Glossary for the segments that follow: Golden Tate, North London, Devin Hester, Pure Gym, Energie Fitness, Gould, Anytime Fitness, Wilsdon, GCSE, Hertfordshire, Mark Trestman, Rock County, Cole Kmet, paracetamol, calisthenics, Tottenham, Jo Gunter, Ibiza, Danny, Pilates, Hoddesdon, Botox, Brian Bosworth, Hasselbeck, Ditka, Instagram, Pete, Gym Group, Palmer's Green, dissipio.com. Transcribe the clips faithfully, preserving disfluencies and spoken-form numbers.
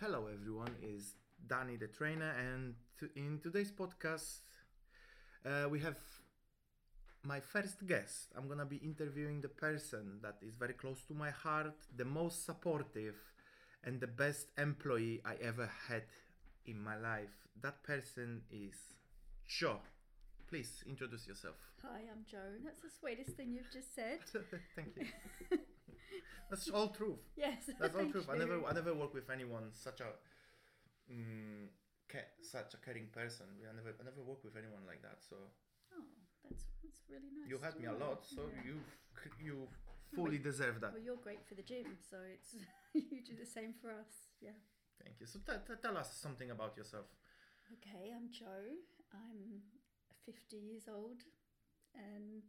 Hello everyone, is Danny the trainer, and th- in today's podcast uh, we have my first guest. I'm gonna be interviewing the person that is very close to my heart, the most supportive and the best employee I ever had in my life. That person is Jo. Please introduce yourself. Hi, I'm Jo. That's the sweetest thing you've just said. Thank you. That's all truth. Yes. That's all truth. You. I never, I never worked with anyone such a, um, ca- such a caring person. I never, I never worked with anyone like that. So. Oh, that's that's really nice. You helped me a lot, so yeah. you, you fully deserve that. Well, you're great for the gym, so it's you do the same for us. Yeah. Thank you. So t- t- tell us something about yourself. Okay, I'm Jo. I'm fifty years old, and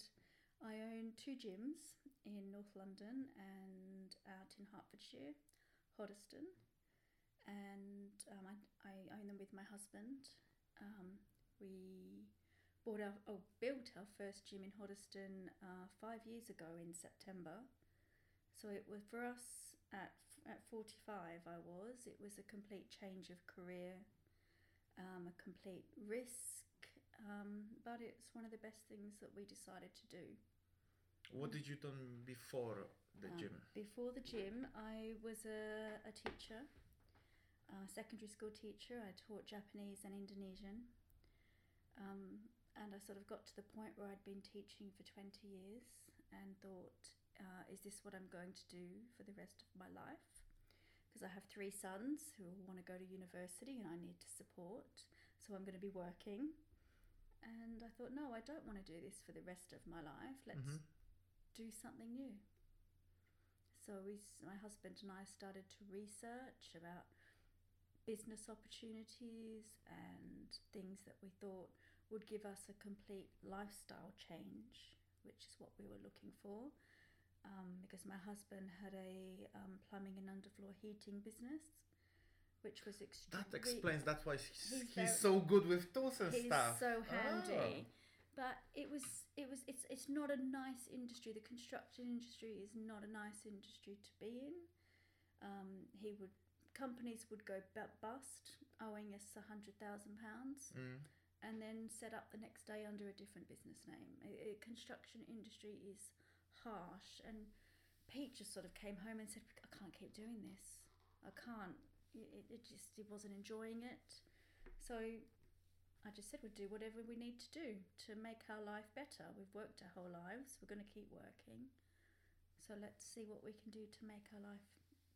I own two gyms in North London and out in Hertfordshire, Hoddesdon, and um, I, I own them with my husband. Um, we bought our, oh, built our first gym in Hoddesdon uh, five years ago in September. So it was for us at at forty-five. I was. It was a complete change of career, um, a complete risk, um, but it's one of the best things that we decided to do. What did you do before the um, gym? Before the gym, I was a, a teacher, a secondary school teacher. I taught Japanese and Indonesian. Um, and I sort of got to the point where I'd been teaching for twenty years and thought, uh, is this what I'm going to do for the rest of my life? Because I have three sons who want to go to university and I need to support, so I'm going to be working. And I thought, no, I don't want to do this for the rest of my life. Let's... Mm-hmm. do something new. So we, my husband and I started to research about business opportunities and things that we thought would give us a complete lifestyle change, which is what we were looking for, um, because my husband had a um, plumbing and underfloor heating business, which was extremely... That explains, that's why he's, he's, he's so good with tools and he's stuff. He's so handy. Oh. But it was, it was, it's, it's not a nice industry. The construction industry is not a nice industry to be in. Um, he would, companies would go bust, owing us a hundred thousand pounds, mm. and then set up the next day under a different business name. A, a construction industry is harsh, and Pete just sort of came home and said, "I can't keep doing this. I can't. It, it just, he wasn't enjoying it." So I just said we'd do whatever we need to do to make our life better. We've worked our whole lives. We're going to keep working. So let's see what we can do to make our life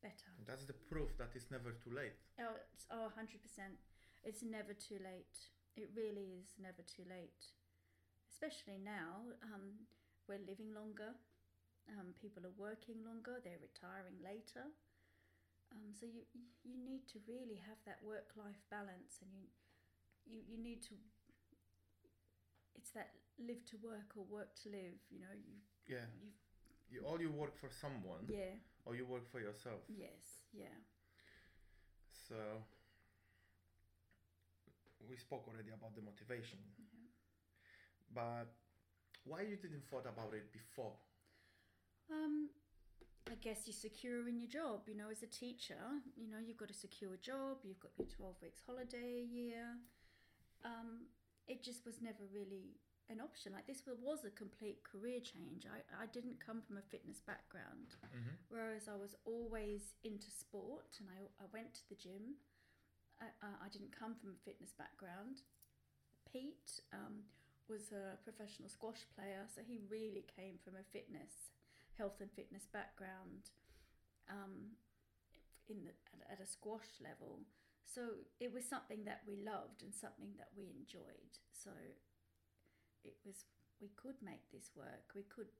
better. That's the proof that it's never too late. Oh, it's, oh one hundred percent. It's never too late. It really is never too late. Especially now, um, we're living longer. Um, people are working longer. They're retiring later. Um, so you you need to really have that work-life balance, and you... You you need to, it's that live to work or work to live, you know. You, yeah. You, or you work for someone. Yeah. Or you work for yourself. Yes, yeah. So, we spoke already about the motivation. Yeah. But why you didn't thought about it before? Um, I guess you're secure in your job, you know, as a teacher. You know, you've got a secure job, you've got your twelve weeks holiday a year. Um, it just was never really an option. Like, this was a complete career change. I, I didn't come from a fitness background, mm-hmm. whereas I was always into sport, and I, I went to the gym. I, I, I didn't come from a fitness background. Pete um, was a professional squash player, so he really came from a fitness, health and fitness background, um, in the, at, at a squash level. So it was something that we loved and something that we enjoyed. So it was, we could make this work. We could,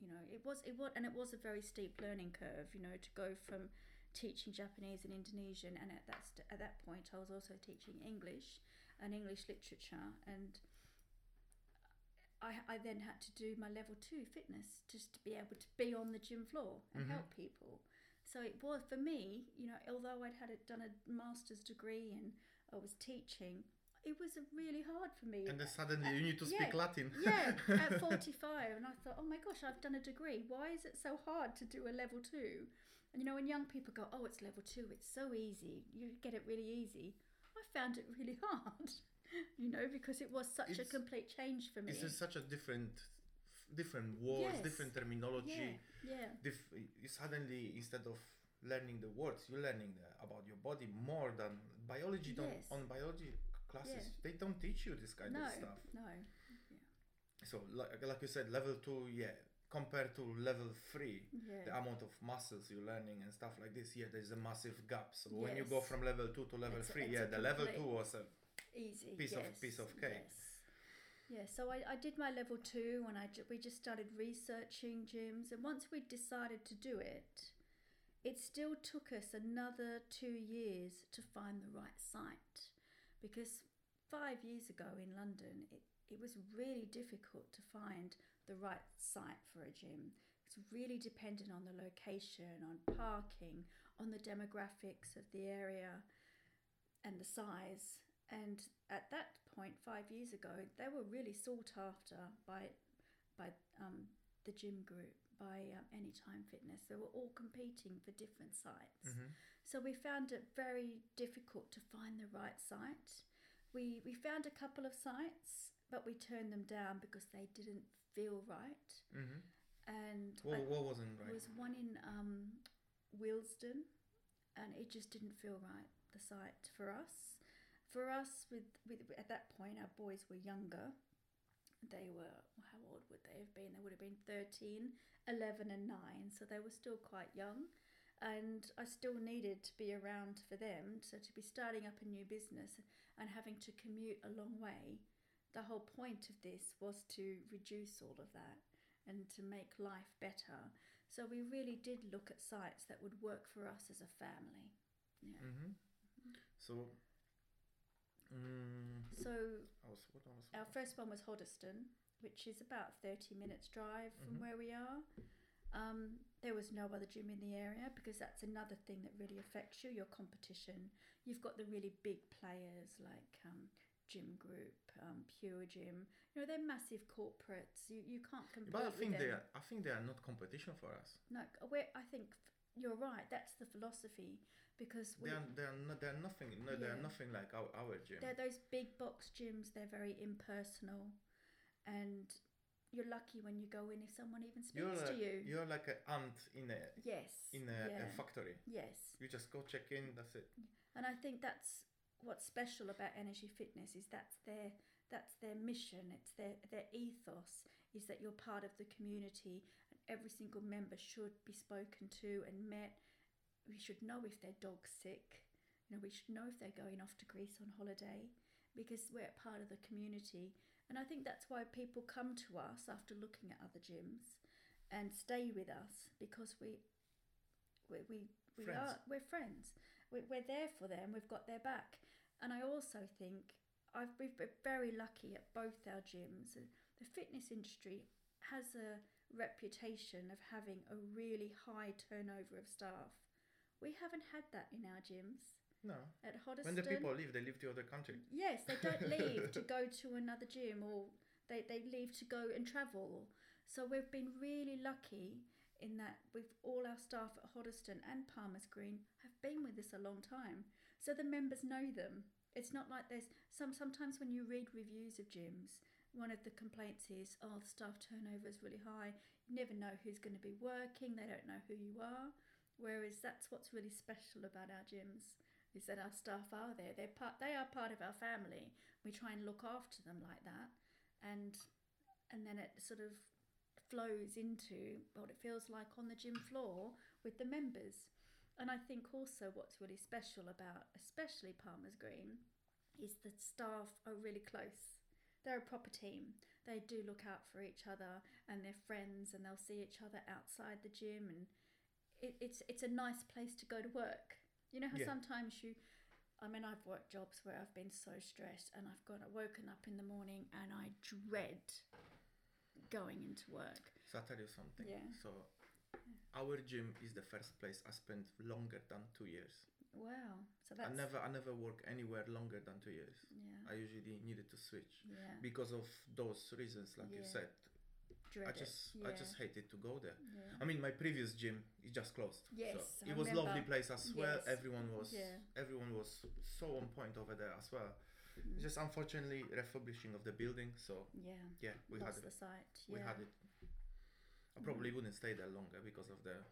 you know, it was, it was, and it was a very steep learning curve, you know, to go from teaching Japanese and Indonesian. And at that, st- at that point, I was also teaching English and English literature. And I, I then had to do my level two fitness just to be able to be on the gym floor and mm-hmm. help people. So it was, for me, you know, although I'd had it, done a master's degree and I was teaching, it was really hard for me. And then suddenly at, you need to yeah, speak Latin. Yeah, at forty-five. And I thought, oh my gosh, I've done a degree. Why is it so hard to do a level two? And you know, when young people go, oh, it's level two, it's so easy, you get it really easy, I found it really hard, you know, because it was such it's, a complete change for me. It's such a different different words, yes. different terminology. Yeah, yeah. Dif- you suddenly, instead of learning the words, you're learning the, about your body more than biology. Yes. Don't, on biology classes, yeah. they don't teach you this kind no, of stuff. No, no. Yeah. So, like, like you said, level two, yeah. compared to level three, yeah. the amount of muscles you're learning and stuff like this, yeah, there's a massive gap. So yes. when you go from level two to level it's, three, it's yeah, the level two was a easy piece yes. of piece of cake. Yes. Yeah, so I, I did my level two, and I we just started researching gyms, and once we decided to do it, it still took us another two years to find the right site, because five years ago in London, it. It was really difficult to find the right site for a gym. It's really dependent on the location, on parking, on the demographics of the area and the size. And at that point, five years ago, they were really sought after by by um, the Gym Group, by um, Anytime Fitness. They were all competing for different sites. Mm-hmm. So we found it very difficult to find the right site. We we found a couple of sites, but we turned them down because they didn't feel right. Mm-hmm. And what, I, what wasn't right? There was one in um, Wilsdon, and it just didn't feel right, the site for us. For us, with, with at that point, our boys were younger. They were, how old would they have been? They would have been thirteen, eleven and nine, so they were still quite young. And I still needed to be around for them, so to be starting up a new business and having to commute a long way, the whole point of this was to reduce all of that and to make life better. So we really did look at sites that would work for us as a family. Yeah. Mm-hmm. So, um, so I was, what, I was, our first one was Hoddesdon, which is about thirty minutes drive from mm-hmm. where we are. Um, there was no other gym in the area, because that's another thing that really affects you, your competition. You've got the really big players like um, Gym Group, um, Pure Gym. You know, they're massive corporates. You you can't compete with them. But I think they are, I think they are not competition for us. No, we're, I think you're right. That's the philosophy, because we they're they're no, they're nothing. No, yeah. they're nothing like our our gym. They're those big box gyms. They're very impersonal, and. You're lucky when you go in if someone even speaks you're like, to you. You're like an ant in a yes in a, yeah. a factory. Yes. You just go check in. That's it. And I think that's what's special about Energie Fitness is that's their that's their mission. It's their their ethos is that you're part of the community, and every single member should be spoken to and met. We should know if their dog's sick. You know, we should know if they're going off to Greece on holiday, because we're part of the community. And I think that's why people come to us after looking at other gyms and stay with us, because we we we, we are we're friends. We we're there for them, we've got their back. And I also think I've we've been very lucky at both our gyms. The fitness industry has a reputation of having a really high turnover of staff. We haven't had that in our gyms. No. At Hoddesdon, when the people leave, they leave to other country. Yes, they don't leave to go to another gym, or they, they leave to go and travel. So we've been really lucky in that with all our staff at Hoddesdon and Palmer's Green have been with us a long time. So the members know them. It's not like there's some. Sometimes when you read reviews of gyms, one of the complaints is, oh, the staff turnover is really high. You never know who's going to be working. They don't know who you are. Whereas that's what's really special about our gyms. Is that our staff are there? They're part. They are part of our family. We try and look after them like that, and and then it sort of flows into what it feels like on the gym floor with the members. And I think also what's really special about, especially Palmer's Green, is that staff are really close. They're a proper team. They do look out for each other, and they're friends, and they'll see each other outside the gym, and it, it's it's a nice place to go to work. You know how yeah. sometimes you, I mean, I've worked jobs where I've been so stressed, and I've got woken up in the morning and I dread going into work. So I'll tell you something. Yeah. So yeah. our gym is the first place I spent longer than two years. Wow. So that's... I never, I never work anywhere longer than two years. Yeah. I usually needed to switch yeah. because of those reasons, like yeah. you said. dread I just, it. Yeah. I just hated to go there. Yeah. I mean, my previous gym is just closed. Yes, so it I was a lovely place as well. Yes. Everyone was, yeah. everyone was so on point over there as well. Mm. Just unfortunately refurbishing of the building, so yeah, yeah, we Lost had it. The site. Yeah. We had it. I probably mm. wouldn't stay there longer because of the,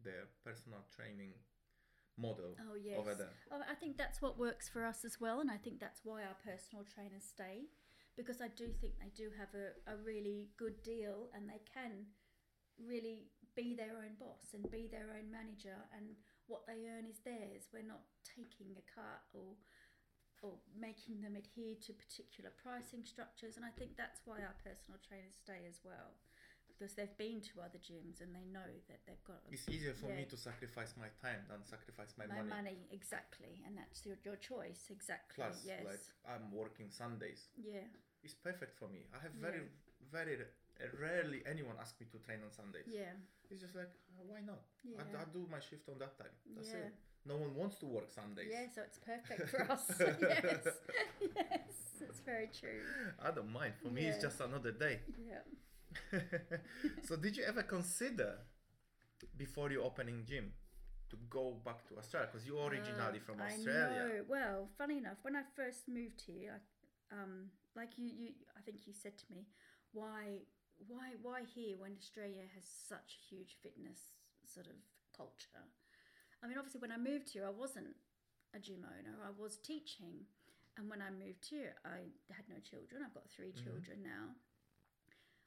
the personal training model oh, yes. over there. Oh, I think that's what works for us as well, and I think that's why our personal trainers stay, because I do think they do have a, a really good deal, and they can really be their own boss and be their own manager, and what they earn is theirs. We're not taking a cut or or making them adhere to particular pricing structures, and I think that's why our personal trainers stay as well, because they've been to other gyms and they know that they've got... It's easier for yeah. me to sacrifice my time than sacrifice my, my money. My money, exactly, and that's your, your choice, exactly, Plus, yes. Plus, like, I'm working Sundays. Yeah. It's perfect for me. I have very, yeah. very rarely anyone asks me to train on Sundays. Yeah. It's just like, why not? Yeah. I, I do my shift on that time. That's yeah. it. No one wants to work Sundays. Yeah, so it's perfect for us. yes. Yes, that's very true. I don't mind. For me, yeah. it's just another day. Yeah. So did you ever consider, before you opening gym, to go back to Australia? Because you're originally uh, from Australia. I know. Well, funny enough, when I first moved here, I, um, like you, you, I think you said to me, why, why, why here when Australia has such a huge fitness sort of culture? I mean, obviously, when I moved here, I wasn't a gym owner. I was teaching. And when I moved here, I had no children. I've got three mm-hmm. children now.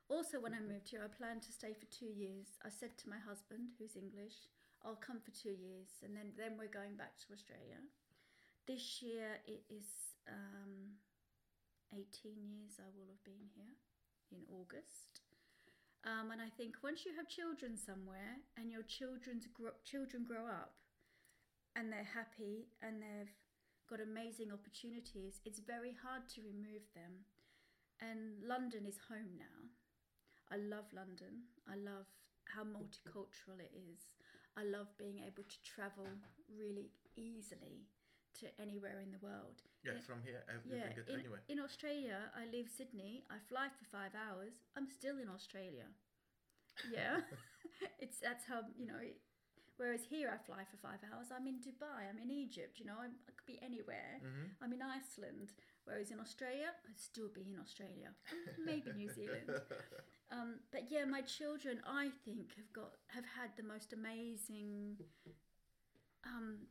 Also, when I moved here, I planned to stay for two years. I said to my husband, who's English, I'll come for two years, and then, then we're going back to Australia. This year, it is um, eighteen years I will have been here in August. Um, and I think once you have children somewhere and your children's gro- children grow up and they're happy and they've got amazing opportunities, it's very hard to remove them. And London is home now. I love London. I love how multicultural it is. I love being able to travel really easily to anywhere in the world. Yeah, in, from here, you yeah, can get in, anywhere. In Australia, I leave Sydney, I fly for five hours, I'm still in Australia. Yeah, it's that's how, you know, whereas here I fly for five hours, I'm in Dubai, I'm in Egypt, you know, I'm, I could be anywhere. Mm-hmm. I'm in Iceland, whereas in Australia, I'd still be in Australia, maybe New Zealand. Um, but yeah, my children, I think, have got have had the most amazing um,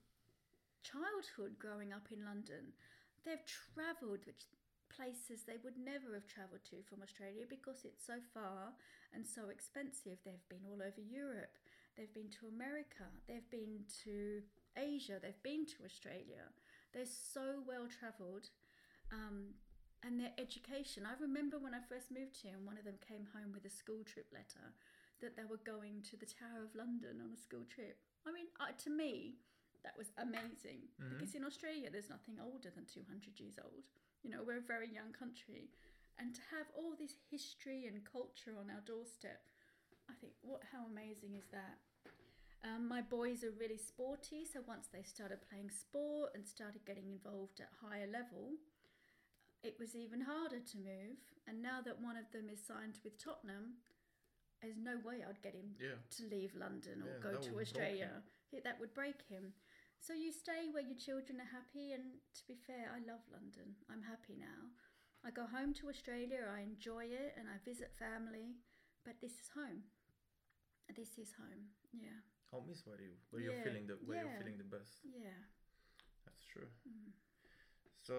childhood growing up in London. They've travelled which places they would never have travelled to from Australia because it's so far and so expensive. They've been all over Europe, they've been to America, they've been to Asia, they've been to Australia. They're so well travelled. Um, and their education. I remember when I first moved here and one of them came home with a school trip letter that they were going to the Tower of London on a school trip. I mean, uh, to me, that was amazing. Mm-hmm. Because in Australia, there's nothing older than two hundred years old. You know, we're a very young country. And to have all this history and culture on our doorstep, I think, what? How amazing is that? Um, my boys are really sporty. So once they started playing sport and started getting involved at higher level, it was even harder to move. And now that one of them is signed with Tottenham, there's no way I'd get him yeah. to leave London or yeah, go to Australia. That would break him. So you stay where your children are happy. And to be fair, I love London. I'm happy now. I go home to Australia. I enjoy it and I visit family. But this is home. This is home. Yeah. Home is where you where yeah. you're feeling the where yeah. you're feeling the best. Yeah. That's true. Mm. So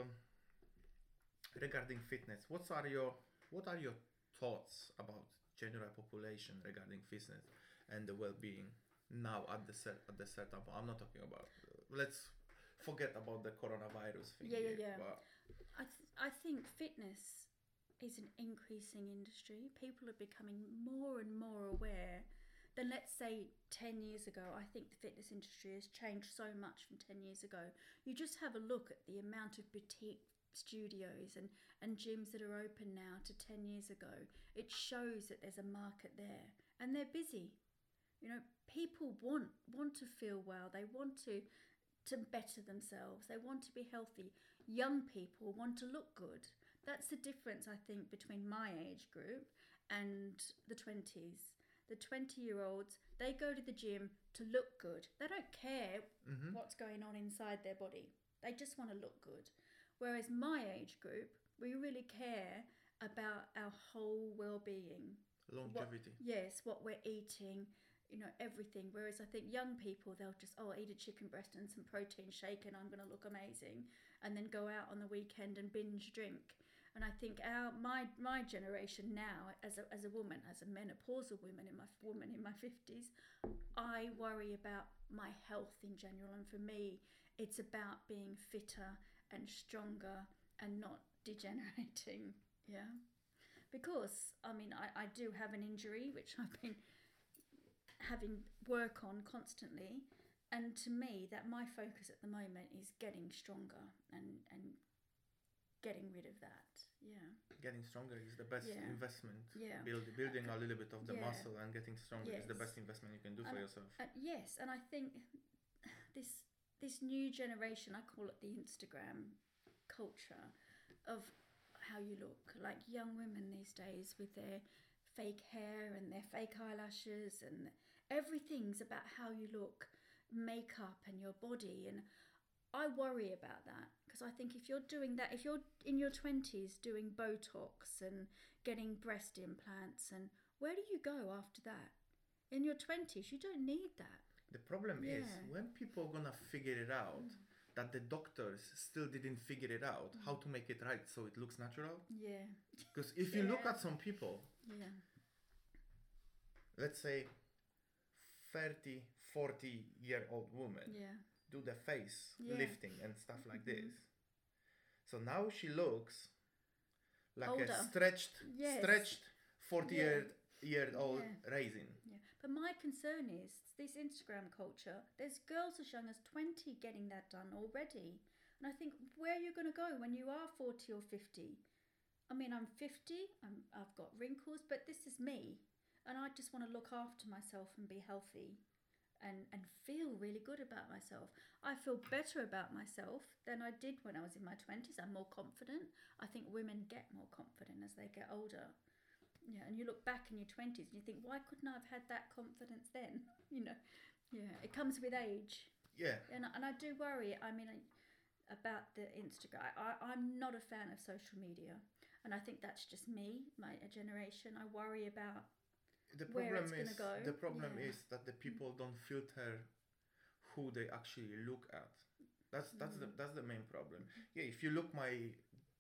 regarding fitness, what are your what are your thoughts about general population regarding fitness and the well-being now at the set at the setup? I'm not talking about uh, let's forget about the coronavirus thing. Yeah, yeah, yeah. But I th- I think fitness is an increasing industry. People are becoming more and more aware than, let's say, ten years ago. I think the fitness industry has changed so much from ten years ago. You just have a look at the amount of boutique studios and and gyms that are open now to ten years ago. It shows that there's a market there and they're busy. You know, people want want to feel well, they want to to better themselves, they want to be healthy. Young people want to look good. That's the difference, I think, between my age group and the twenties. The twenty-year-olds, they go to the gym to look good. They don't care mm-hmm. what's going on inside their body. They just want to look good. Whereas my age group, we really care about our whole well-being. Longevity. What, yes, what we're eating, you know, everything. Whereas I think young people, they'll just, oh, I'll eat a chicken breast and some protein shake and I'm going to look amazing. And then go out on the weekend and binge drink. And I think our my my generation now, as a as a woman, as a menopausal woman in my woman in my fifties, I worry about my health in general. And for me, it's about being fitter and stronger and not degenerating. Yeah, because I mean, I, I do have an injury which I've been having work on constantly, and to me, that my focus at the moment is getting stronger and and. Getting rid of that, yeah. Getting stronger is the best yeah. investment. Yeah. Build, building a little bit of the yeah. muscle and getting stronger yes. is the best investment you can do and for I, yourself. And yes, and I think this this new generation, I call it the Instagram culture of how you look. Like young women these days with their fake hair and their fake eyelashes and everything's about how you look, makeup and your body, and I worry about that because I think if you're doing that, if you're in your twenties doing Botox and getting breast implants, and where do you go after that? In your twenties, you don't need that. The problem yeah. is when people are going to figure it out, mm. that the doctors still didn't figure it out, mm. how to make it right so it looks natural. Yeah. Because if you yeah. look at some people, yeah. let's say thirty, forty year old woman. Yeah. do the face yeah. lifting and stuff like mm-hmm. this. So now she looks like Older. a stretched yes. stretched forty yeah. year, year old yeah. raisin. Yeah. But my concern is this Instagram culture, there's girls as young as twenty getting that done already. And I think where are you going to go when you are forty or fifty? I mean, I'm fifty, I'm, I've got wrinkles, but this is me. And I just want to look after myself and be healthy. And, and feel really good about myself. I feel better about myself than I did when I was in my twenties. I'm more confident. I think women get more confident as they get older. Yeah, and you look back in your twenties and you think, why couldn't I have had that confidence then? You know, yeah, it comes with age. Yeah. And, and I do worry, I mean, about the Instagram. I, I'm not a fan of social media. And I think that's just me, my generation. I worry about The problem is go. the problem yeah. is that the people don't filter who they actually look at. That's that's mm. the that's the main problem. Yeah, if you look my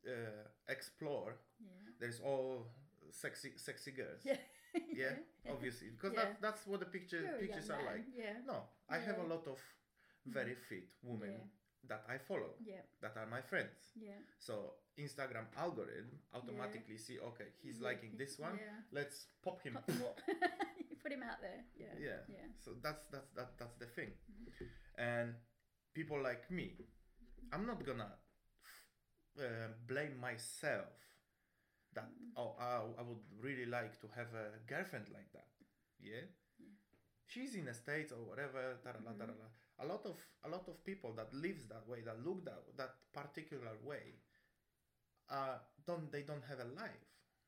uh, Explore, yeah. there's all sexy sexy girls. Yeah, yeah, yeah. obviously because yeah. that that's what the picture You're pictures are man. like. Yeah. No, I yeah. have a lot of very fit women yeah. that I follow. Yeah. That are my friends. Yeah. So. Instagram algorithm automatically yeah. see, okay, he's yeah. liking this one, yeah. let's pop him. Pop him you put him out there. Yeah. yeah. Yeah. So that's that's that that's the thing. Mm-hmm. And people like me, I'm not gonna uh, blame myself that mm-hmm. oh I, I would really like to have a girlfriend like that. Yeah. yeah. She's in the States or whatever, tarala, tarala. Mm-hmm. A lot of a lot of people that lives that way, that look that that particular way. Uh, don't they don't have a life,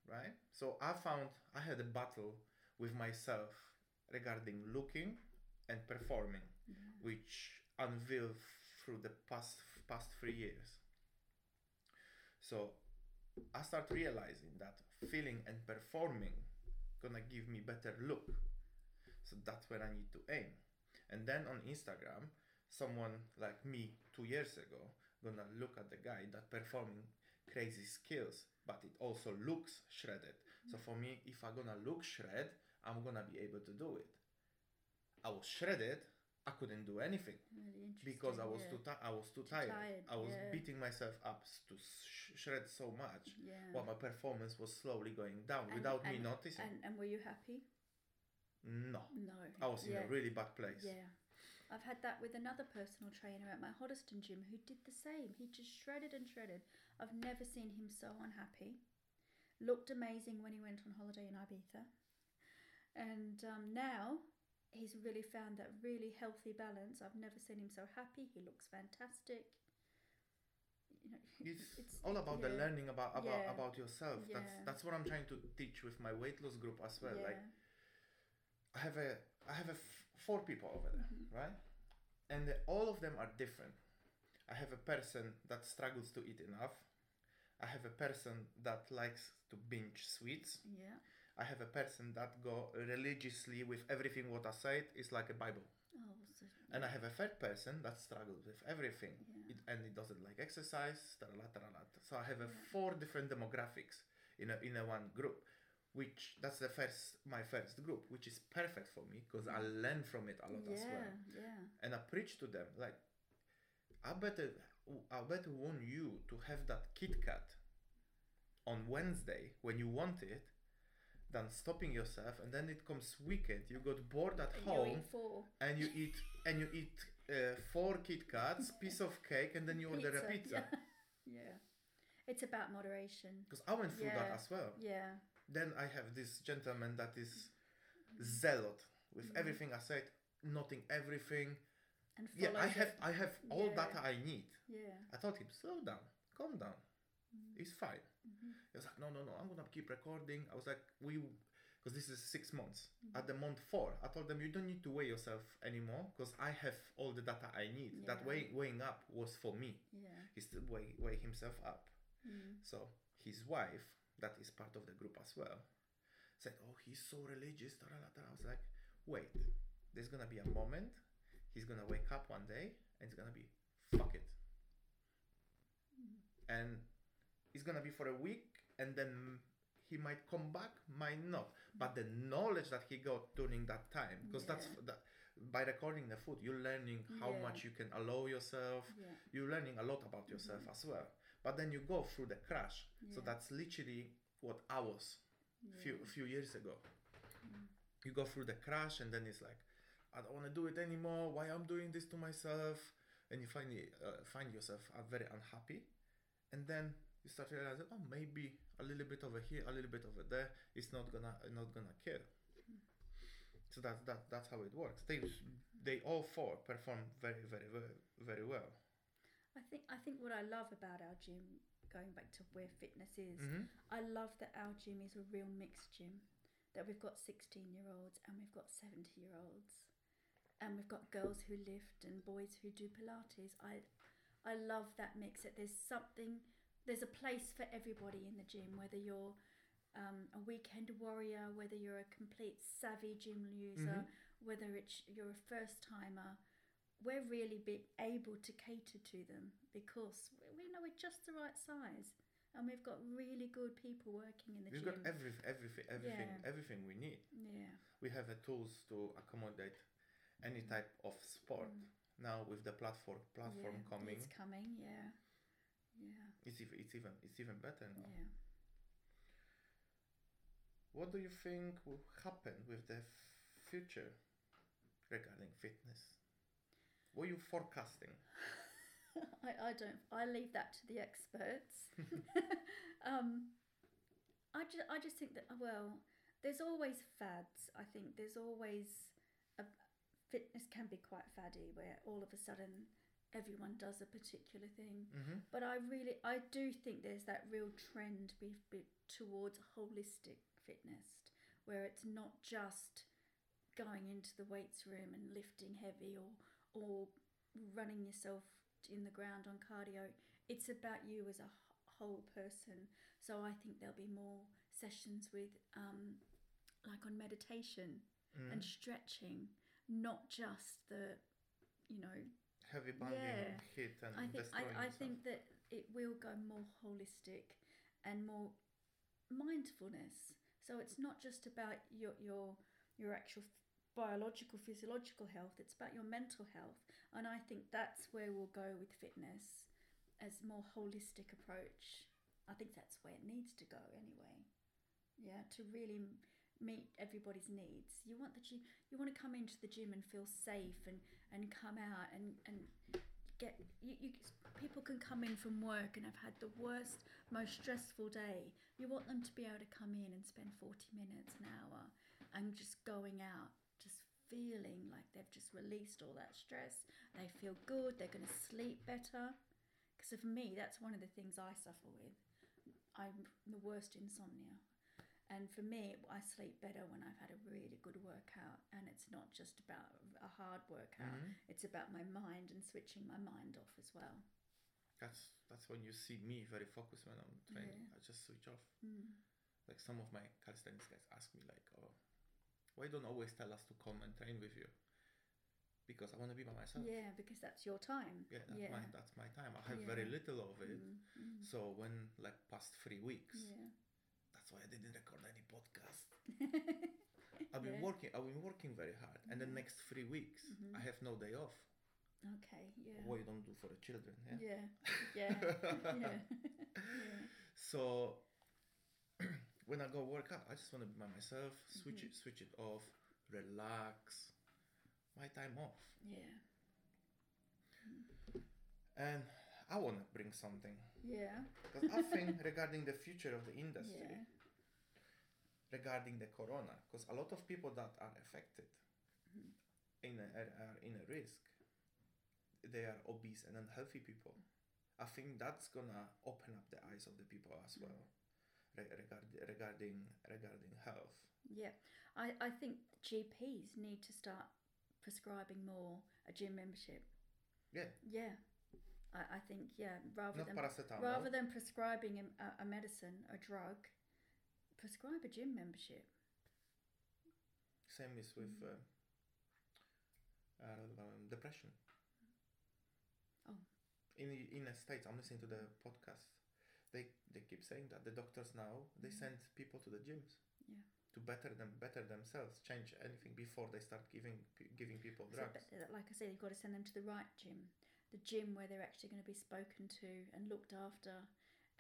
right? So I found I had a battle with myself regarding looking and performing, yeah. which unveiled through the past past three years. So I start realizing that feeling and performing gonna give me better look. So that's where I need to aim. And then on Instagram, someone like me two years ago gonna look at the guy that performing crazy skills, but it also looks shredded. Mm-hmm. So for me, if I'm gonna look shred, I'm gonna be able to do it. I was shredded, I couldn't do anything really because I was yeah. too ti- I was too, too tired. tired. I was yeah. beating myself up to sh- shred so much, yeah. while my performance was slowly going down and, without and, me noticing. And, and were you happy? No. No. I was yeah. in a really bad place. Yeah. I've had that with another personal trainer at my Hoddesdon gym who did the same. He just shredded and shredded. I've never seen him so unhappy. Looked amazing when he went on holiday in Ibiza. And um, now he's really found that really healthy balance. I've never seen him so happy. He looks fantastic. you know, it's, it's all about yeah. the learning about about, yeah. about yourself. Yeah. That's that's what I'm trying to teach with my weight loss group as well. Yeah. Like, I have a I have a f- four people over there, mm-hmm. right? And the, all of them are different. I have a person that struggles to eat enough. I have a person that likes to binge sweets. Yeah. I have a person that go religiously with everything what I said is like a Bible. Oh, so, yeah. And I have a third person that struggles with everything, yeah. it, and it doesn't like exercise. Tarala, tarala. So I have a yeah. four different demographics in a, in a one group, which that's the first my first group, which is perfect for me because I learn from it a lot yeah, as well. Yeah. And I preach to them like, I better I better want you to have that Kit Kat on Wednesday when you want it, than stopping yourself, and then it comes weekend. You got bored at and home, you eat four. and you eat and you eat uh, four Kit Kats, piece of cake, and then you order pizza. a pizza. Yeah. yeah, it's about moderation. Because I went through yeah. that as well. Yeah. Then I have this gentleman that is zealot with yeah. everything I said, noting everything. And yeah, I have it. I have all yeah. that I need. Yeah. I told him, slow down, calm down. It's fine. Mm-hmm. He was like, no, no, no, I'm gonna keep recording. I was like, we, because this is six months. Mm-hmm. At the month four, I told them, you don't need to weigh yourself anymore because I have all the data I need. Yeah. That weigh, weighing up was for me. Yeah. He still weigh, weigh himself up. Mm-hmm. So his wife, that is part of the group as well, said, oh, he's so religious. I was like, wait, there's gonna be a moment. He's gonna wake up one day and it's gonna be, fuck it. Mm-hmm. And it's gonna be for a week, and then he might come back, might not. But the knowledge that he got during that time, because yeah. that's that, by recording the food, you're learning how yeah. much you can allow yourself. Yeah. You're learning a lot about yourself mm-hmm. as well. But then you go through the crash. Yeah. So that's literally what I was yeah. few few years ago. Mm. You go through the crash, and then it's like, I don't want to do it anymore. Why I'm doing this to myself? And you finally uh, find yourself uh, very unhappy, and then. You start realizing, oh, maybe a little bit over here, a little bit over there. It's not gonna, not gonna kill. So that's that. That's how it works. They, they all four perform very, very, very, very well. I think. I think what I love about our gym, going back to where fitness is, mm-hmm. I love that our gym is a real mixed gym. That we've got sixteen-year-olds and we've got seventy-year-olds, and we've got girls who lift and boys who do Pilates. I, I love that mix. That there's something. There's a place for everybody in the gym, whether you're um, a weekend warrior, whether you're a complete savvy gym user, mm-hmm. whether it's you're a first-timer. We're really be able to cater to them because we, we know we're just the right size and we've got really good people working in the we've gym. We've got every, everything, everything, yeah. everything we need. Yeah, we have the tools to accommodate any type of sport. Mm. Now with the platform platform yeah, coming. It's coming, yeah. Yeah. It's even it's even it's even better now. Yeah. What do you think will happen with the future regarding fitness? What are you forecasting? I, I don't I leave that to the experts. um, I just I just think that well, there's always fads. I think there's always a fitness can be quite faddy where all of a sudden everyone does a particular thing, mm-hmm. but I really, I do think there's that real trend be, be towards holistic fitness, where it's not just going into the weights room and lifting heavy or or running yourself in the ground on cardio. It's about you as a whole person. So I think there'll be more sessions with, um, like on meditation mm. and stretching, not just the, you know. Heavy banging yeah. hit and I think I, I think that it will go more holistic and more mindfulness. So it's not just about your your your actual biological, physiological health. It's about your mental health, and I think that's where we'll go with fitness, as more holistic approach. I think that's where it needs to go anyway. Yeah, to really meet everybody's needs. You want the gym, you want to come into the gym and feel safe and, and come out and, and get you, you people can come in from work and have had the worst, most stressful day. You want them to be able to come in and spend forty minutes, an hour, and just going out, just feeling like they've just released all that stress. They feel good, they're going to sleep better. So for me, that's one of the things I suffer with. I'm the worst insomnia. And for me, I sleep better when I've had a really good workout. And it's not just about a hard workout. Mm-hmm. It's about my mind and switching my mind off as well. That's that's when you see me very focused when I'm training. Yeah. I just switch off. Mm. Like some of my calisthenics guys ask me like, oh, why don't always tell us to come and train with you? Because I want to be by myself. Yeah, because that's your time. Yeah, that's, yeah. My, that's my time. I have yeah. very little of it. Mm-hmm. So when like past three weeks, yeah. that's why I didn't record any podcast. I've been yeah. working. I've been working very hard, and mm-hmm. the next three weeks mm-hmm. I have no day off. Okay. Yeah. What you don't do for the children? Yeah. Yeah. Yeah. yeah. yeah. So when I go work out, I just want to be by myself. Switch mm-hmm. it. Switch it off. Relax. My time off. Yeah. And I want to bring something. Yeah. Because I think regarding the future of the industry, yeah. regarding the corona, because a lot of people that are affected mm-hmm. in a, are in a risk, they are obese and unhealthy people. I think that's going to open up the eyes of the people as well. Mm-hmm. Regard, regarding regarding health. Yeah. I, I think G Ps need to start prescribing more a gym membership. Yeah. Yeah. I, I think, yeah, rather Not than paracetamol. rather than prescribing a, a medicine, a drug, prescribe a gym membership. Same is with mm. uh, uh, depression. Oh. In in the States, I'm listening to the podcast. They they keep saying that the doctors now, they send people to the gyms. Yeah. To better them, better themselves, change anything before they start giving giving people drugs. So, like I said, you've got to send them to the right gym, the gym where they're actually going to be spoken to and looked after,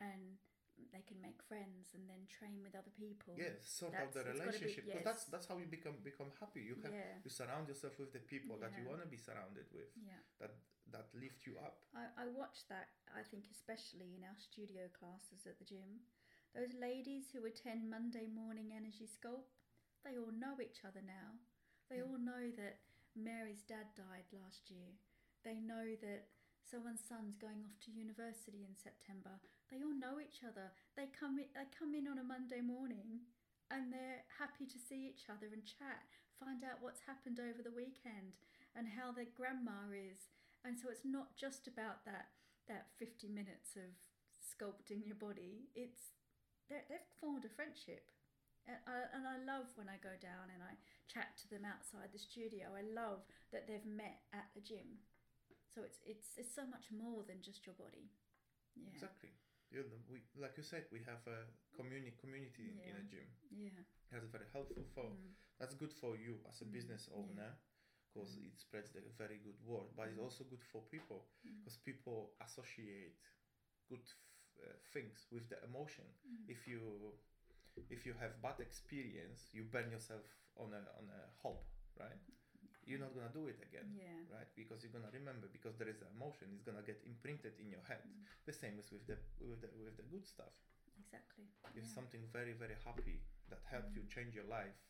and they can make friends and then train with other people. Yes, yeah, sort that's, out the relationship. Be, yes. That's that's how you become become happy. You have yeah. you surround yourself with the people yeah. that you want to be surrounded with. Yeah. That that lift you up. I I watch that. I think especially in our studio classes at the gym. Those ladies who attend Monday morning energy sculpt, they all know each other now. They yeah. all know that Mary's dad died last year. They know that someone's son's going off to university in September. They all know each other. They come in, they come in on a Monday morning and they're happy to see each other and chat, find out what's happened over the weekend and how their grandma is. And so it's not just about that that fifty minutes of sculpting your body. It's They're, they've formed a friendship, and I, and I love when I go down and I chat to them outside the studio. I love that they've met at the gym, so it's it's it's so much more than just your body. Yeah, exactly. You, we, like you said, we have a community community in, yeah. in a gym. Yeah, that's very helpful for. Mm. That's good for you as a mm. business owner, because yeah. it spreads the very good word. But it's also good for people, because mm. people associate good uh, things with the emotion. Mm. If you if you have bad experience, you burn yourself on a on a hob, right? You're not gonna do it again, yeah. right? Because you're gonna remember, because there is an emotion. It's gonna get imprinted in your head. Mm. The same is with the with the with the good stuff. Exactly. If yeah. something very very happy that helped mm. you change your life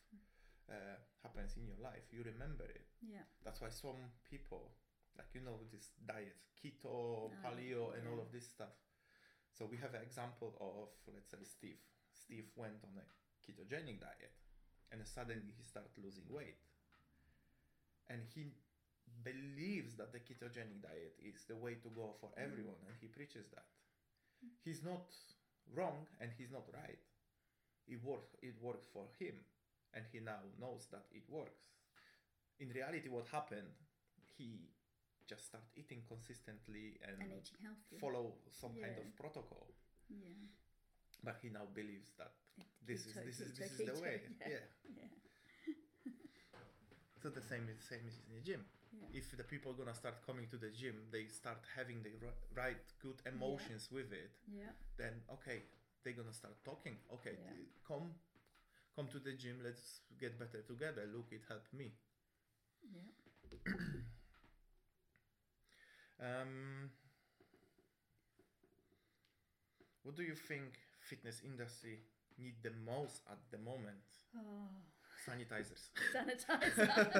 uh, happens in your life, you remember it. Yeah. That's why some people, like you know, this diet, keto, paleo, oh, and yeah. all of this stuff. So we have an example of, let's say, Steve. Steve went on a ketogenic diet and suddenly he started losing weight. And he believes that the ketogenic diet is the way to go for everyone, and he preaches that. He's not wrong and he's not right. It worked, it worked for him, and he now knows that it works. In reality, what happened, he just start eating consistently and, and eating healthy. Follow some yeah. kind of protocol. Yeah. But he now believes that keto, this is this keto, is this keto, is the keto. way. Yeah. yeah. yeah. So the same is same is in the gym. Yeah. If the people are gonna start coming to the gym, they start having the right good emotions yeah. with it. Yeah. Then okay, they're gonna start talking. Okay, yeah. come, come to the gym. Let's get better together. Look, it helped me. Yeah. Um, what do you think fitness industry need the most at the moment? Oh. Sanitizers. Sanitizer.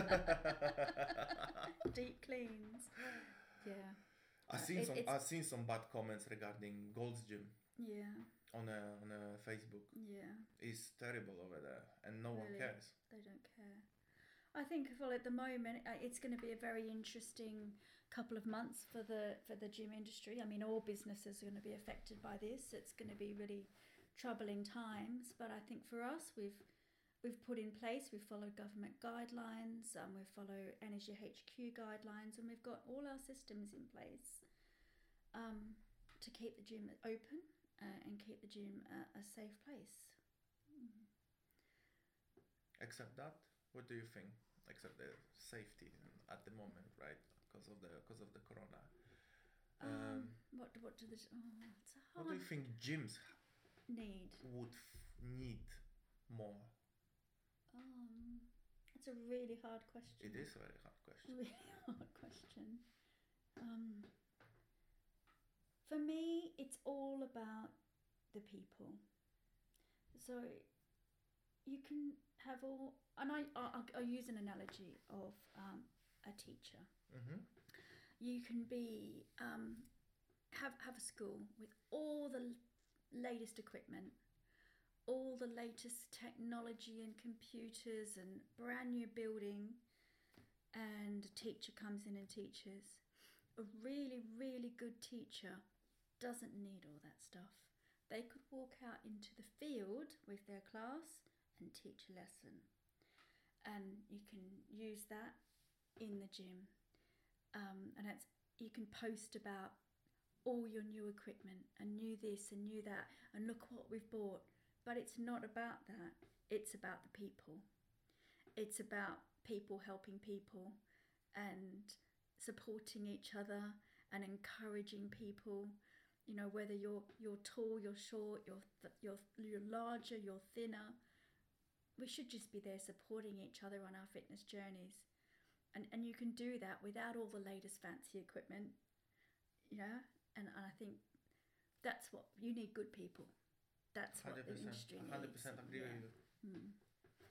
Deep cleans. Yeah. I've seen it, some. I've seen some bad comments regarding Gold's Gym. Yeah. On a on a Facebook. Yeah. It's terrible over there, and no really, one cares. They don't care. I think, well, at the moment, it's going to be a very interesting couple of months for the for the gym industry. I mean, all businesses are going to be affected by this. It's going to be really troubling times. But I think for us, we've we've put in place, we've followed government guidelines, um, we follow Energie H Q guidelines, and we've got all our systems in place um, to keep the gym open uh, and keep the gym a, a safe place. Mm. Except that. What do you think, except the safety at the moment, right? Because of the because of the corona. Um, um, what what do the oh, it's a hard. What do you think gyms need? Would f- need more. Um, it's a really hard question. It is a very hard question. Really hard question. Um, for me, it's all about the people. So, you can have all. And I, I'll, I'll use an analogy of um, a teacher. Mm-hmm. You can be um, have have a school with all the latest equipment, all the latest technology and computers and brand new building, and a teacher comes in and teaches. A really, really good teacher doesn't need all that stuff. They could walk out into the field with their class and teach a lesson. And you can use that in the gym. Um, and it's, you can post about all your new equipment and new this and new that and look what we've bought. But it's not about that. It's about the people. It's about people helping people and supporting each other and encouraging people. You know, whether you're you're tall, you're short, you're th- you're you're larger, you're thinner. We should just be there supporting each other on our fitness journeys. And and you can do that without all the latest fancy equipment, you know? And, and I think that's what, you need good people. That's what the industry needs. one hundred percent agree with you. Mm.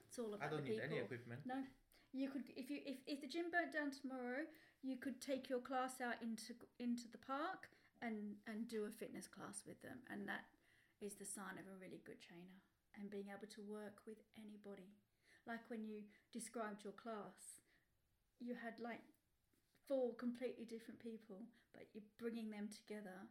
It's all about the people. I don't need any equipment. No. You could, if you if, if the gym burnt down tomorrow, you could take your class out into into the park and, and do a fitness class with them. And that is the sign of a really good trainer. And being able to work with anybody. Like when you described your class, you had like four completely different people, but you're bringing them together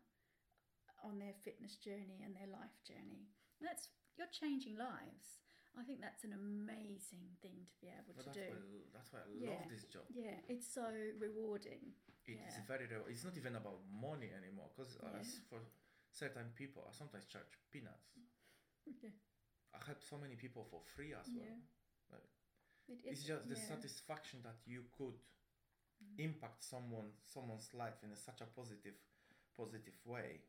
on their fitness journey and their life journey. And that's, you're changing lives. I think that's an amazing thing to be able well, to that's do. Why, that's why I yeah. love this job. Yeah, it's so rewarding. It yeah. is very rewarding. It's not even about money anymore, because yeah. for certain people, I sometimes charge peanuts. Yeah. I help so many people for free as well. Yeah. Like, it is, it's just the yeah. satisfaction that you could mm. impact someone, someone's life in a, such a positive, positive way.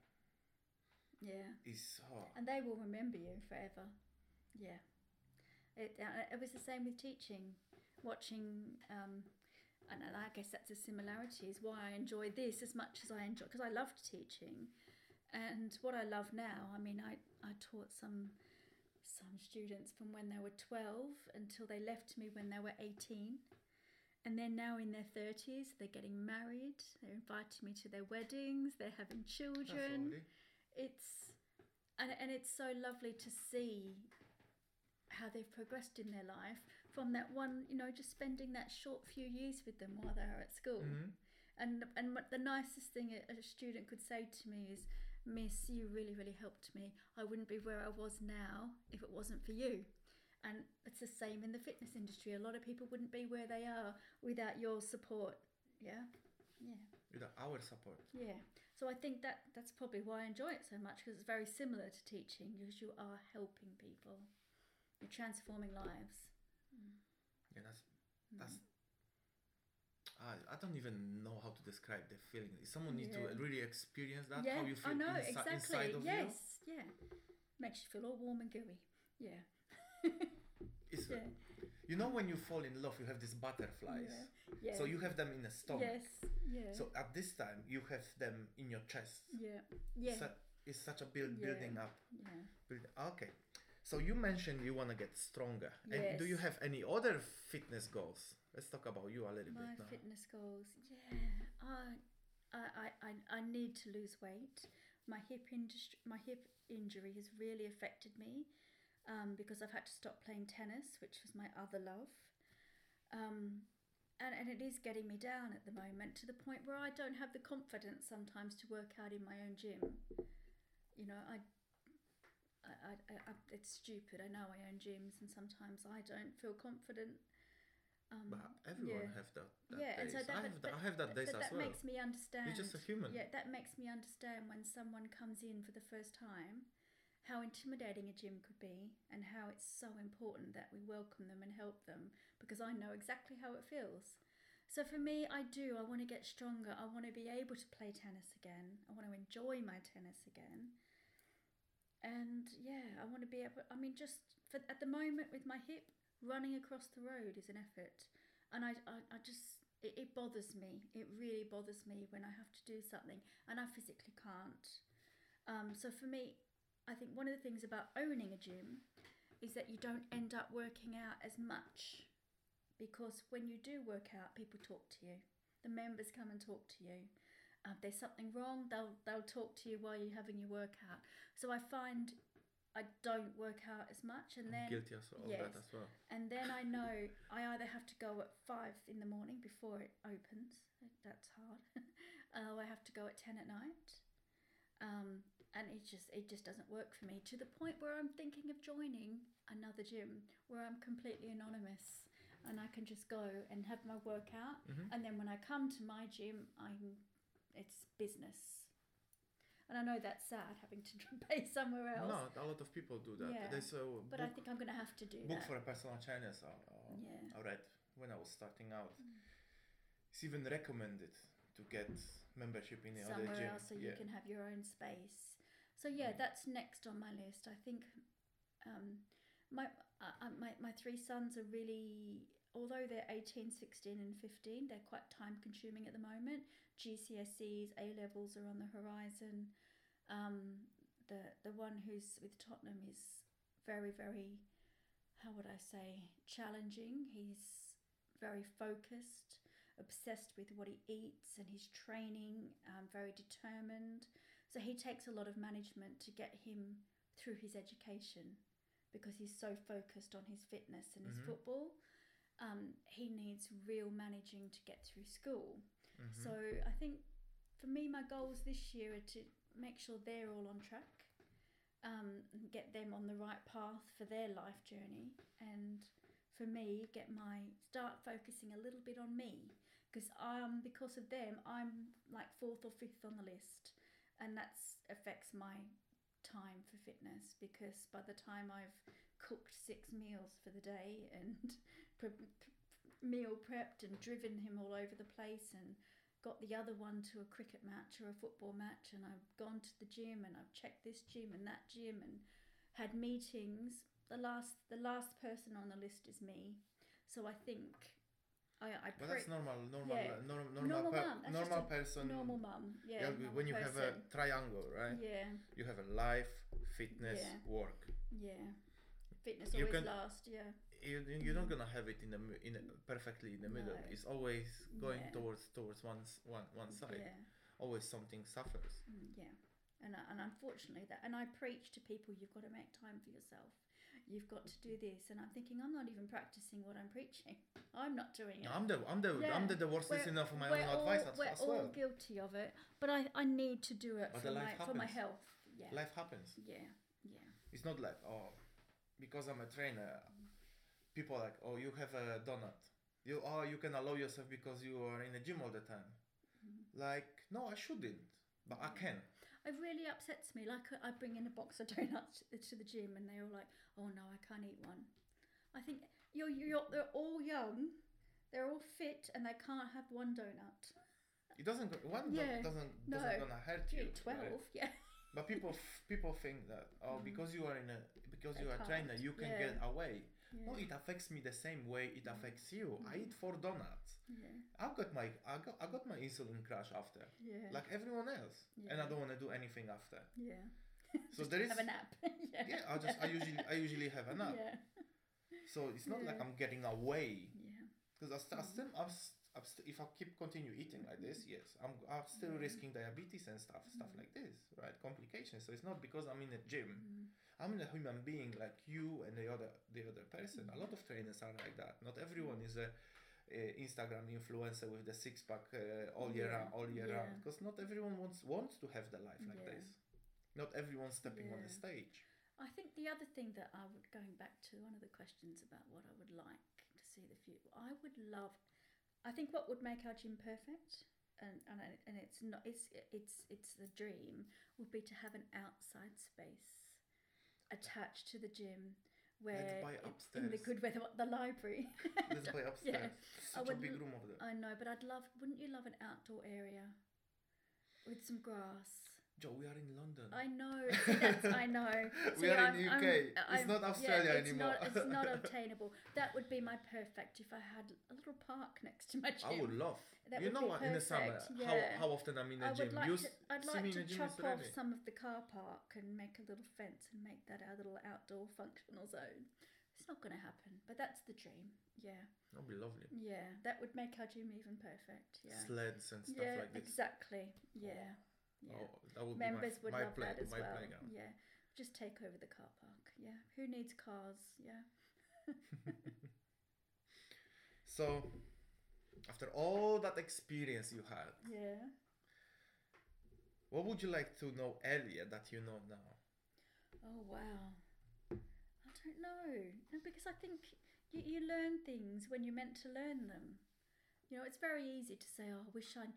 Yeah. Is oh. And they will remember you forever. Yeah. It uh, it was the same with teaching, watching. Um, and I guess that's a similarity. Is why I enjoy this as much as I enjoy, because I loved teaching, and what I love now. I mean, I I taught some. some students from when they were twelve until they left me when they were eighteen, and they're now in their thirties, they're getting married, they're inviting me to their weddings, they're having children. It's and and it's so lovely to see how they've progressed in their life from that one, you know, just spending that short few years with them while they are at school. Mm-hmm. And and what the nicest thing a student could say to me is, "Miss, you really, really helped me. I wouldn't be where I was now if it wasn't for you." And it's the same in the fitness industry. A lot of people wouldn't be where they are without your support. Yeah, yeah. Without our support. Yeah. So I think that that's probably why I enjoy it so much, because it's very similar to teaching, because you are helping people, you're transforming lives. Mm. Yeah, that's that's. Mm. I, I don't even know how to describe the feeling. Someone needs yeah. to really experience that, yeah, how you feel I know, insi- exactly. inside of yes. you. Yes, yeah. Makes you feel all warm and gooey. Yeah. It's, yeah. You know when you fall in love, you have these butterflies. Yeah. Yeah. So you have them in the stomach. Yes, yeah. So at this time, you have them in your chest. Yeah, yeah. So it's such a build, yeah. building up. Yeah. Build, okay. So you mentioned you want to get stronger. Yes. And do you have any other fitness goals? Let's talk about you a little My bit now. My fitness goals, yeah. I, I, I, I need to lose weight. My hip, industry, my hip injury has really affected me um, because I've had to stop playing tennis, which was my other love. Um, and, and it is getting me down at the moment to the point where I don't have the confidence sometimes to work out in my own gym. You know, I, I, I, I it's stupid. I know I own gyms and sometimes I don't feel confident. Um, but everyone yeah. have that, that yeah, days. So that, I, have but, that, I have that but, days but as that well. That makes me understand. You're just a human. Yeah, that makes me understand when someone comes in for the first time, how intimidating a gym could be and how it's so important that we welcome them and help them, because I know exactly how it feels. So for me, I do. I want to get stronger. I want to be able to play tennis again. I want to enjoy my tennis again. And yeah, I want to be able... I mean, just for, at the moment with my hip, running across the road is an effort, and I, I, I just it, it bothers me. It really bothers me when I have to do something and I physically can't. Um, so for me, I think one of the things about owning a gym is that you don't end up working out as much, because when you do work out, people talk to you. The members come and talk to you. Uh, if there's something wrong, they'll they'll talk to you while you're having your workout. So I find I don't work out as much, and I'm then guilty of all yes, that as well. And then I know I either have to go at five in the morning before it opens. That's hard. uh, I have to go at ten at night, um, and it just it just doesn't work for me. To the point where I'm thinking of joining another gym where I'm completely anonymous, and I can just go and have my workout, mm-hmm. and then when I come to my gym, I'm it's business. And I know that's sad, having to pay somewhere else. No, a lot of people do that. Yeah. There's a book, but I think I'm going to have to do book that. Book for a personal trainers I, I, yeah. I read when I was starting out. Mm. It's even recommended to get membership in somewhere other gym. Somewhere else so yeah. you can have your own space. So yeah, mm. that's next on my list. I think um, my, uh, my, my three sons are really... Although they're eighteen, sixteen and fifteen, they're quite time consuming at the moment. G C S Es, A-levels are on the horizon. Um, the the one who's with Tottenham is very, very, how would I say, challenging. He's very focused, obsessed with what he eats and his training, um, very determined. So he takes a lot of management to get him through his education because he's so focused on his fitness and mm-hmm. his football. Um, he needs real managing to get through school. Mm-hmm. So I think for me, my goals this year are to make sure they're all on track, um, and get them on the right path for their life journey. And for me, get my start focusing a little bit on me, because um, because of them, I'm like fourth or fifth on the list. And that affects my time for fitness, because by the time I've cooked six meals for the day and pre- pre- meal prepped and driven him all over the place and got the other one to a cricket match or a football match, and I've gone to the gym and I've checked this gym and that gym and had meetings, the last the last person on the list is me. So I think I, I but pre- that's normal, normal, yeah. norm, normal, normal, per- mum. That's normal just a person. Normal mum, yeah. yeah when you person. have a triangle, right? Yeah. You have a life, fitness, yeah. work. Yeah. Fitness you always can, last, yeah. You you're not gonna have it in the in the, perfectly in the middle. No. It's always going yeah. towards towards one one one side. Yeah. Always something suffers. Yeah. And and unfortunately that, and I preach to people, you've got to make time for yourself. You've got to do this, and I'm thinking I'm not even practicing what I'm preaching. I'm not doing it. No, I'm the I'm the yeah. I'm the, the worst listener for my own all, advice. We're as all well. guilty of it, but I, I need to do it for my, for my health. Yeah. Life happens. Yeah, yeah. It's not like oh, because I'm a trainer, people are like oh you have a donut, you oh you can allow yourself because you are in the gym all the time. Mm-hmm. Like no, I shouldn't. But I can. It really upsets me. Like I bring in a box of donuts to the gym, and they're all like, "Oh no, I can't eat one." I think you're you're they're all young, they're all fit, and they can't have one donut. It doesn't one yeah. donut doesn't no. doesn't gonna hurt you. twelve, right? yeah. But people people think that oh mm. because you are in a because they you are a trainer you can yeah. get away. Yeah. No, it affects me the same way it affects you. Mm. I eat four donuts. Yeah. I've got my I got I got my insulin crash after. Yeah. Like everyone else. Yeah. And I don't want to do anything after. Yeah. So there is have a nap. yeah. yeah. I just I usually I usually have a nap. Yeah. So it's not yeah. like I'm getting away. Yeah. Because I, I still I'm I'm st- if I keep continue eating like this, yes, I'm I'm still risking diabetes and stuff, stuff like this, right? Complications. So it's not because I'm in a gym. Mm. I'm a human being like you and the other the other person. A lot of trainers are like that. Not everyone is a, a Instagram influencer with the six pack uh, all year yeah. round, all year yeah. round. Because not everyone wants wants to have the life like yeah. this. Not everyone's stepping yeah. on the stage. I think the other thing that I would, going back to one of the questions about what I would like to see the future, I would love, I think what would make our gym perfect, and and, and it's not, it's, it's, it's the dream, would be to have an outside space attached to the gym where it's in the good weather, the library. Let's buy upstairs. Yeah. Such I a big room over there. I know, but I'd love, wouldn't you love an outdoor area with some grass? Jo, we are in London. I know. See, that's, I know. So we are I'm, in the U K. I'm, I'm, it's not Australia yeah, it's anymore. Not, it's not obtainable. That would be my perfect if I had a little park next to my gym. I would love. That you would know what? Perfect. In the summer, yeah. how, how often I'm in the I gym. Like you to, I'd like to chop off some of the car park and make a little fence and make that our little outdoor functional zone. It's not going to happen, but that's the dream. Yeah. That would be lovely. Yeah, that would make our gym even perfect. Yeah. Sleds and stuff yeah, like this. Exactly. Yeah. Oh. Yeah. Oh, that would members be my, would my love play, that as well. Playground. Yeah, just take over the car park. Yeah, who needs cars? Yeah. So, after all that experience you had, yeah, what would you like to know earlier that you know now? Oh wow, I don't know. No, because I think you you learn things when you're meant to learn them. You know, it's very easy to say, "Oh, I wish I,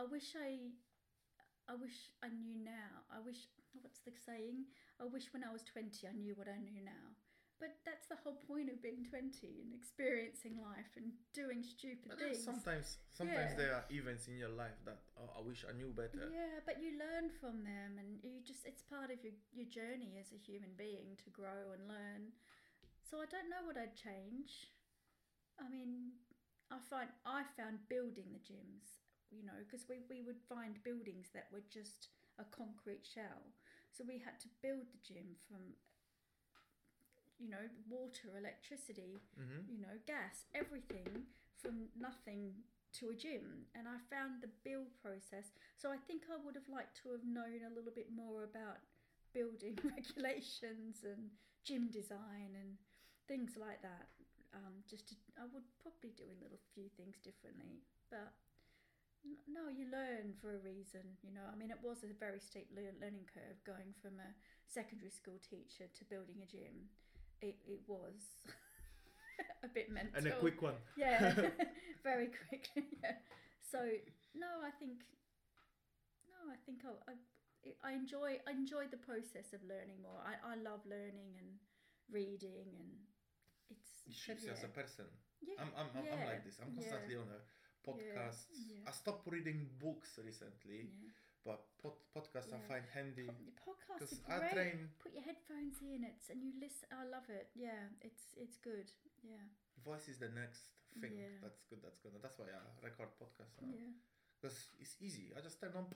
I wish I." I wish I knew now. I wish, what's the saying? I wish when I was twenty I knew what I knew now. But that's the whole point of being twenty and experiencing life and doing stupid but things. Sometimes sometimes yeah. there are events in your life that, oh, I wish I knew better. Yeah, but you learn from them and you just, it's part of your, your journey as a human being to grow and learn. So I don't know what I'd change. I mean, I find I found building the gyms, you know, because we, we would find buildings that were just a concrete shell. So we had to build the gym from, you know, water, electricity, mm-hmm. you know, gas, everything from nothing to a gym. And I found the build process. So I think I would have liked to have known a little bit more about building regulations and gym design and things like that. Um, just to, I would probably do a little few things differently, but... No, you learn for a reason, you know. I mean, it was a very steep learning curve going from a secondary school teacher to building a gym. It it was a bit mental. And a quick one. Yeah, very quickly. Yeah. So, no, I think, no, I think I, I, I enjoy I enjoy the process of learning more. I, I love learning and reading and it's... It shapes you yeah. as a person. Yeah. I'm, I'm, I'm, yeah. I'm like this. I'm constantly yeah. on a... podcasts. Yeah, yeah. I stopped reading books recently, yeah. but pod, podcasts yeah. I find handy. Podcasts are great. I train... Put your headphones in, it's and you listen. I love it. Yeah, it's it's good. Yeah. Voice is the next thing. Yeah. That's good. That's good. That's why I record podcasts now. Yeah. Because it's easy. I just turn on,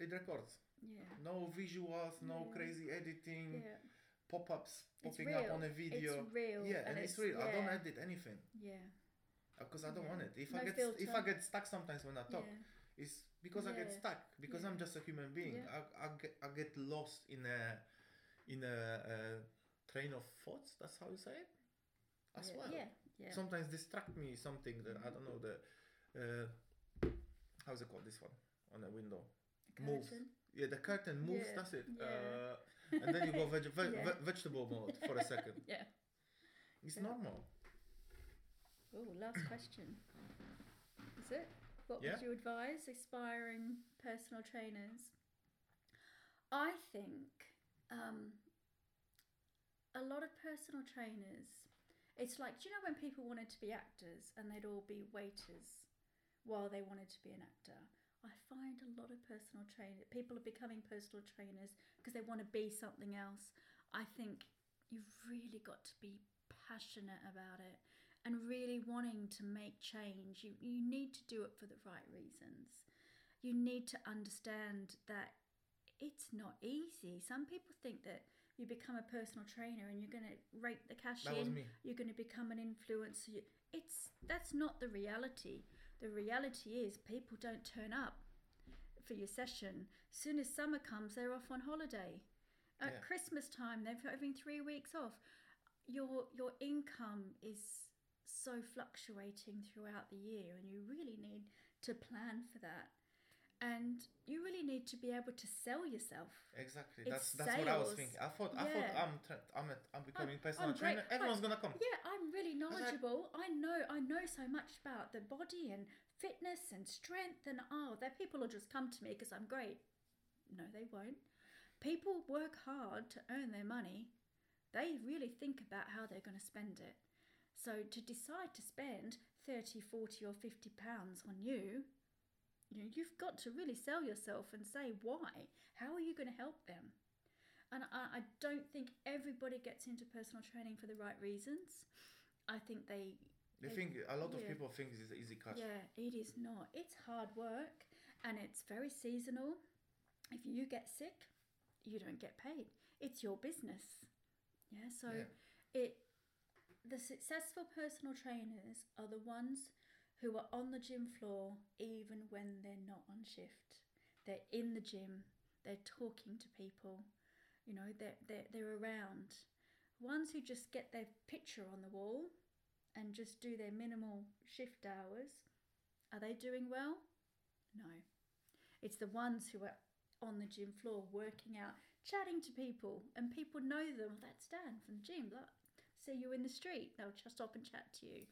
it records. Yeah. No visuals. No yeah. crazy editing. Yeah. Pop-ups popping up on a video. It's real. Yeah, and, and it's, it's real. Yeah. I don't edit anything. Yeah. Because I don't yeah. want it. If no I get filter. if I get stuck sometimes when I talk, yeah. it's because yeah. I get stuck because yeah. I'm just a human being. Yeah. I I get I get lost in a in a, a train of thoughts. That's how you say it. As yeah. well. Yeah. Yeah. Sometimes distract me something that I don't know the uh, how's it called this one on a window the moves. Yeah, the curtain moves. Yeah. That's it. Yeah. Uh, and then you go veg- ve- yeah. ve- vegetable mode for a second. Yeah. It's yeah. normal. Oh, last question. Is it? What yeah. would you advise aspiring personal trainers? I think um, a lot of personal trainers, it's like, do you know when people wanted to be actors and they'd all be waiters while they wanted to be an actor? I find a lot of personal trainers, people are becoming personal trainers because they want to be something else. I think you've really got to be passionate about it. And really wanting to make change, you, you need to do it for the right reasons. You need to understand that it's not easy. Some people think that you become a personal trainer and you're going to rake the cash in. You're going to become an influencer. It's that's not the reality. The reality is people don't turn up for your session. As soon as summer comes, they're off on holiday. At yeah. Christmas time, they're having three weeks off. Your your income is so fluctuating throughout the year, and you really need to plan for that. And you really need to be able to sell yourself. Exactly. It's that's that's sales. What I was thinking. I thought yeah. I thought I'm tra- I'm a, I'm becoming I'm, personal I'm trainer. Everyone's like, gonna come. Yeah, I'm really knowledgeable. I, I know I know so much about the body and fitness and strength, and oh, that people will just come to me because I'm great. No, they won't. People work hard to earn their money. They really think about how they're going to spend it. So to decide to spend thirty, forty or fifty pounds on you, you know, you've got to really sell yourself and say why. How are you going to help them? And I, I don't think everybody gets into personal training for the right reasons. I think they... They, they think a lot yeah. of people think it's easy cut. Yeah, it is not. It's hard work and it's very seasonal. If you get sick, you don't get paid. It's your business. Yeah, so yeah. it the successful personal trainers are the ones who are on the gym floor even when they're not on shift. They're in the gym, they're talking to people, you know, they're, they're, they're around. Ones who just get their picture on the wall and just do their minimal shift hours, are they doing well? No. It's the ones who are on the gym floor working out, chatting to people, and people know them. Oh, that's Dan from the gym. Look, see you in the street. They'll just stop and chat to you.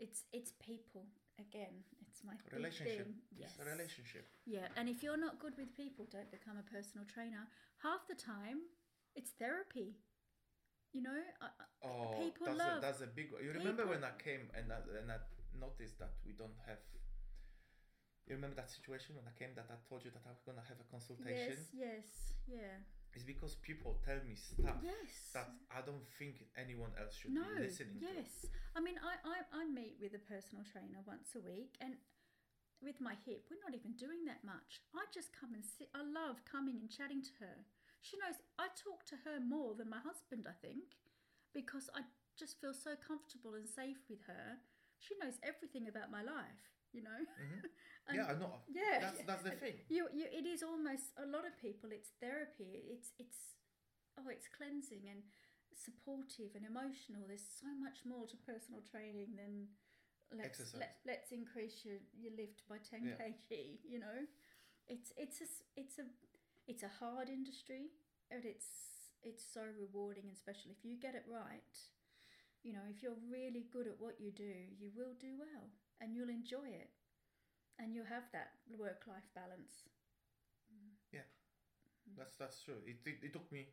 It's it's people. Again, it's my relationship. Thing. Yes. It's a relationship. Yeah, and if you're not good with people, don't become a personal trainer. Half the time, it's therapy. You know, oh, people that's love. A, that's a big one. You remember people. When I came and I, and I noticed that we don't have. You remember that situation when I came that I told you that I was going to have a consultation? Yes, yes, yeah. It's because people tell me stuff yes. that I don't think anyone else should no, be listening yes. to. Yes. I mean, I, I, I meet with a personal trainer once a week, and with my hip, we're not even doing that much. I just come and sit. I love coming and chatting to her. She knows I talk to her more than my husband, I think, because I just feel so comfortable and safe with her. She knows everything about my life. You know, mm-hmm. and yeah, I know. Yeah, that's that's the thing. You, you, it is almost a lot of people. It's therapy. It's it's, oh, it's cleansing and supportive and emotional. There's so much more to personal training than let's Exercise. Let, let's increase your, your lift by ten yeah. kg. You know, it's it's a it's a it's a hard industry, and it's it's so rewarding, and special if you get it right. You know, if you're really good at what you do, you will do well. And you'll enjoy it. And you'll have that work-life balance. Yeah, that's that's true. It it, it took me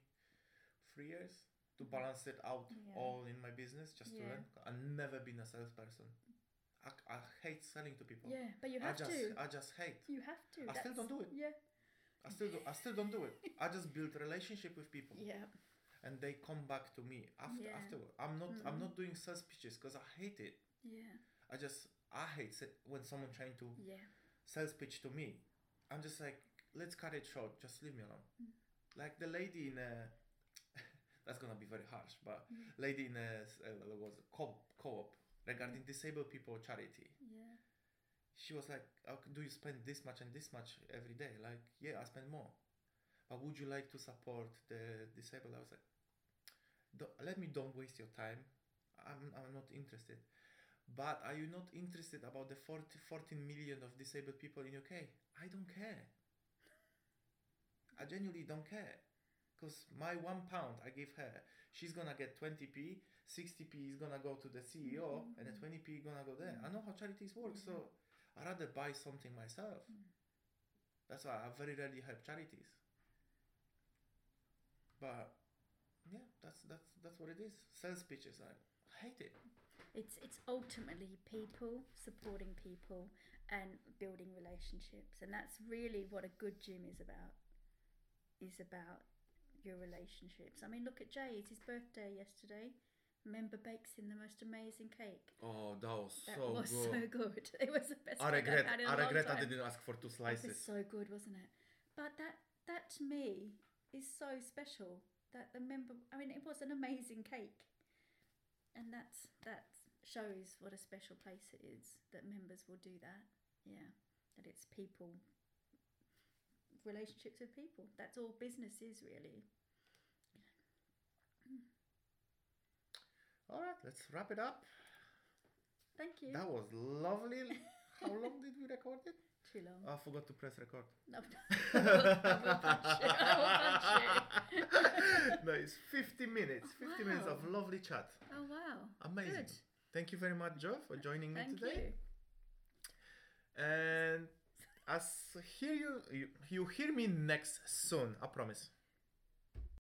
three years to balance it out yeah. all in my business, just yeah. to learn. I've never been a salesperson. I, I hate selling to people. Yeah, but you have I just, to. I just hate. You have to. I that's, still don't do it. Yeah. I still, do, I still don't do it. I just build relationship with people. Yeah. And they come back to me after yeah. afterward. I'm not mm-hmm. I'm not doing sales pitches because I hate it. Yeah. I just... I hate when someone trying to yeah. sales pitch to me. I'm just like, let's cut it short. Just leave me alone. Mm. Like the lady in a... that's going to be very harsh, but mm. lady in a uh, was a co-op, co-op regarding disabled people charity. Yeah. She was like, oh, do you spend this much and this much every day? Like, yeah, I spend more. But would you like to support the disabled? I was like, don't, let me don't waste your time. I'm I'm not interested. But are you not interested about the forty, fourteen million of disabled people in U K? I don't care. I genuinely don't care. Because my one pound I give her, she's going to get twenty p, sixty p is going to go to the C E O, mm-hmm. and the twenty p is going to go there. Mm-hmm. I know how charities work, mm-hmm. so I'd rather buy something myself. Mm-hmm. That's why I very rarely help charities. But yeah, that's that's that's what it is. Sales pitches, I hate it. It's it's ultimately people supporting people and building relationships, and that's really what a good gym is about. Is about your relationships. I mean, look at Jay. It's his birthday yesterday. Remember, bakes in the most amazing cake. Oh, that was that so was good. That was so good. It was the best. I regret. I've had in a I regret. Long time. I didn't ask for two slices. It was so good, wasn't it? But that that to me is so special. That the member. I mean, it was an amazing cake. And that's that shows what a special place it is that members will do that. Yeah, that it's people, relationships with people. That's all business is, really. All right, let's wrap it up. Thank you. That was lovely. How long did we record it? Too long. I forgot to press record. No, no, it's fifty minutes. fifty wow. minutes of lovely chat. Oh, wow. Amazing. Good. Thank you very much, Jo, for joining me Thank today. You. And as hear you, you, you hear me next soon, I promise.